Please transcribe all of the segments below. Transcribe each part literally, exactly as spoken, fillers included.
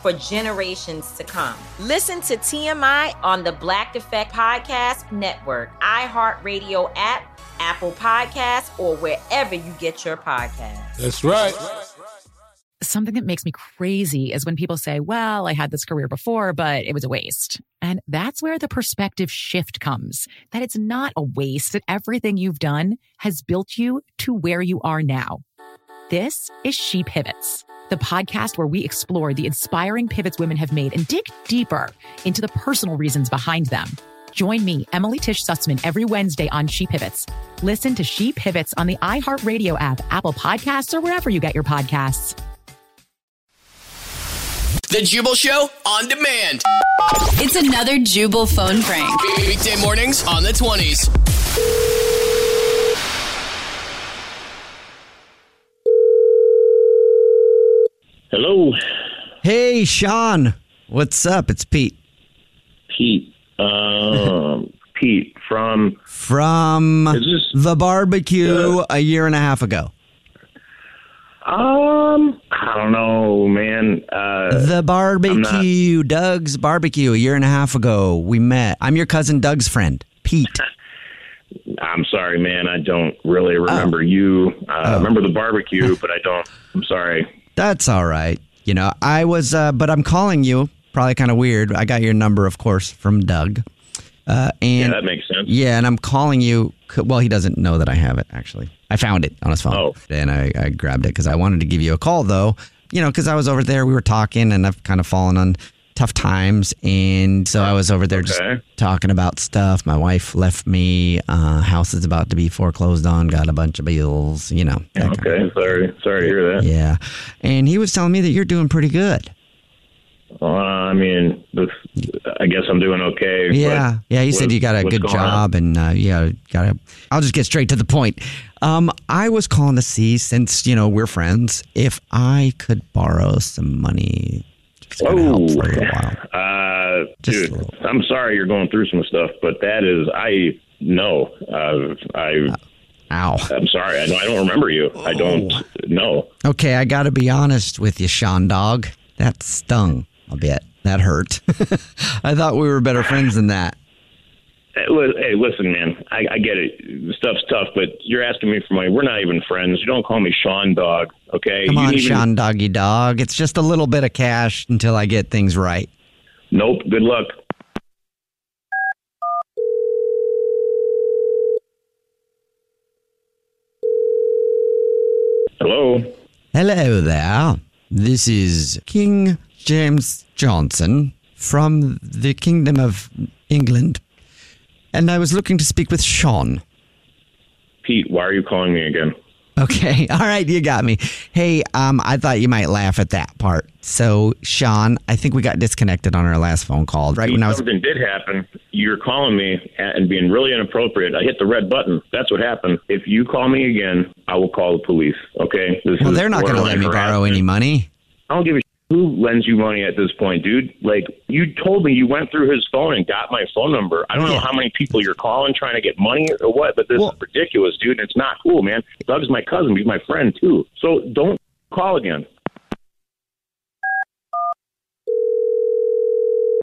for generations to come. Listen to T M I on the Black Effect Podcast Network, iHeartRadio app, Apple Podcasts, or wherever you get your podcasts. That's right. Something that makes me crazy is when people say, well, I had this career before, but it was a waste. And that's where the perspective shift comes, that it's not a waste, that everything you've done has built you to where you are now. This is She Pivots, the podcast where we explore the inspiring pivots women have made and dig deeper into the personal reasons behind them. Join me, Emily Tisch Sussman, every Wednesday on She Pivots. Listen to She Pivots on the iHeartRadio app, Apple Podcasts, or wherever you get your podcasts. The Jubal Show on demand. It's another Jubal phone prank. Weekday mornings on the twenties. Hello. Hey, Sean. What's up? It's Pete. Pete. Uh, Pete from... From this, the barbecue uh, a year and a half ago. Um, I don't know, man. Uh, the barbecue, not... Doug's barbecue a year and a half ago. We met. I'm your cousin Doug's friend, Pete. I'm sorry, man. I don't really remember oh. you. Uh, oh. I remember the barbecue, but I don't. I'm sorry. That's all right. You know, I was, uh, but I'm calling you, probably kind of weird. I got your number, of course, from Doug. Uh, and, yeah, that makes sense. Yeah, and I'm calling you. Well, he doesn't know that I have it, actually. I found it on his phone. Oh. And I, I grabbed it because I wanted to give you a call, though, you know, because I was over there. We were talking, and I've kind of fallen on tough times. And so I was over there okay. just talking about stuff. My wife left me. Uh, house is about to be foreclosed on. Got a bunch of bills, you know. Okay. Kind of. Sorry. Sorry to hear that. Yeah. And he was telling me that you're doing pretty good. Uh, I mean, I guess I'm doing okay. Yeah. Yeah. He said you got a good job on? and uh, yeah, got a, I'll just get straight to the point. Um, I was calling to see, since, you know, we're friends, if I could borrow some money. Oh, for a while. Uh, dude, a I'm sorry you're going through some stuff, but that is, I know. Uh, I, uh, ow. I'm sorry. I don't, I don't remember you. Oh. I don't know. Okay, I got to be honest with you, Sean Dog. That stung a bit. That hurt. I thought we were better friends than that. Hey, listen, man, I, I get it. The stuff's tough, but you're asking me for money. We're not even friends. You don't call me Sean Dog, okay? Come on, even... Sean Doggy Dog. It's just a little bit of cash until I get things right. Nope. Good luck. Hello. Hello there. This is King James Johnson from the Kingdom of England. And I was looking to speak with Sean. Pete, why are you calling me again? Okay. All right. You got me. Hey, um, I thought you might laugh at that part. So, Sean, I think we got disconnected on our last phone call. Right, Pete, when I was... Something did happen. You're calling me and being really inappropriate. I hit the red button. That's what happened. If you call me again, I will call the police. Okay? This well, is they're not going to let me borrow any money. I don't give a shit. Who lends you money at this point, dude? Like, you told me you went through his phone and got my phone number. I don't know how many people you're calling trying to get money or what, but this well, is ridiculous, dude. It's not cool, man. Doug's my cousin. He's my friend, too. So don't call again.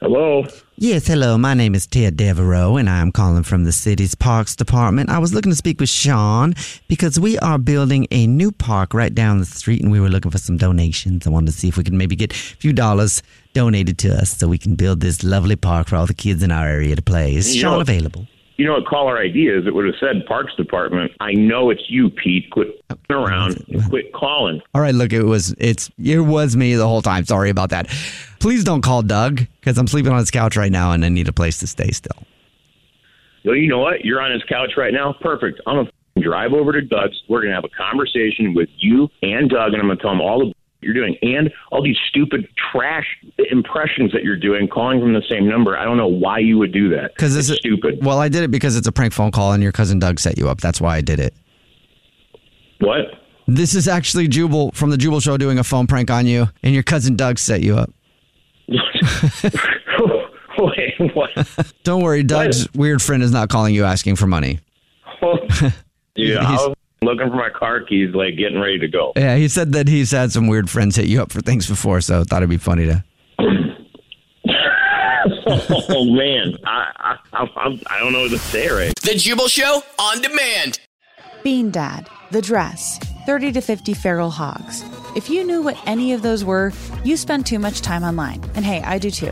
Hello? Yes, hello. My name is Ted Devereaux, and I'm calling from the city's Parks Department. I was looking to speak with Sean because we are building a new park right down the street, and we were looking for some donations. I wanted to see if we could maybe get a few dollars donated to us so we can build this lovely park for all the kids in our area to play. Is Sean know, available? You know what caller I D is? It would have said Parks Department. I know it's you, Pete. Quit okay. around and quit calling. All right, look, it was, it's, it was me the whole time. Sorry about that. Please don't call Doug because I'm sleeping on his couch right now and I need a place to stay still. Well, you know what? You're on his couch right now. Perfect. I'm going to f- drive over to Doug's. We're going to have a conversation with you and Doug, and I'm going to tell him all the b- you're doing and all these stupid trash impressions that you're doing, calling from the same number. I don't know why you would do that. Because it's, it's stupid. Well, I did it because it's a prank phone call and your cousin Doug set you up. That's why I did it. What? This is actually Jubal from The Jubal Show doing a phone prank on you, and your cousin Doug set you up. Wait, what? Don't worry, Doug's what? Weird friend is not calling you asking for money. Yeah, I was looking for my car keys, like getting ready to go. Yeah, he said that he's had some weird friends hit you up for things before, so I thought it'd be funny to. Oh man, I, I I I don't know what to say right. The Jubal Show on demand. Bean Dad, The Dress, thirty to fifty feral hogs. If you knew what any of those were, you spend too much time online. And hey, I do too.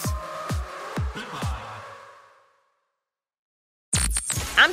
I'm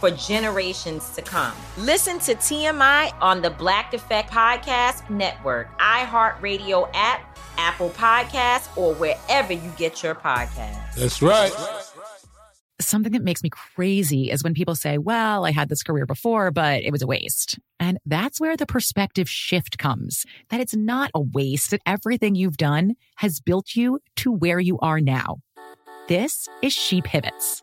for generations to come. Listen to T M I on the Black Effect Podcast Network, iHeartRadio app, Apple Podcasts, or wherever you get your podcasts. That's right. Something that makes me crazy is when people say, well, I had this career before, but it was a waste. And that's where the perspective shift comes, that it's not a waste, that everything you've done has built you to where you are now. This is She Pivots,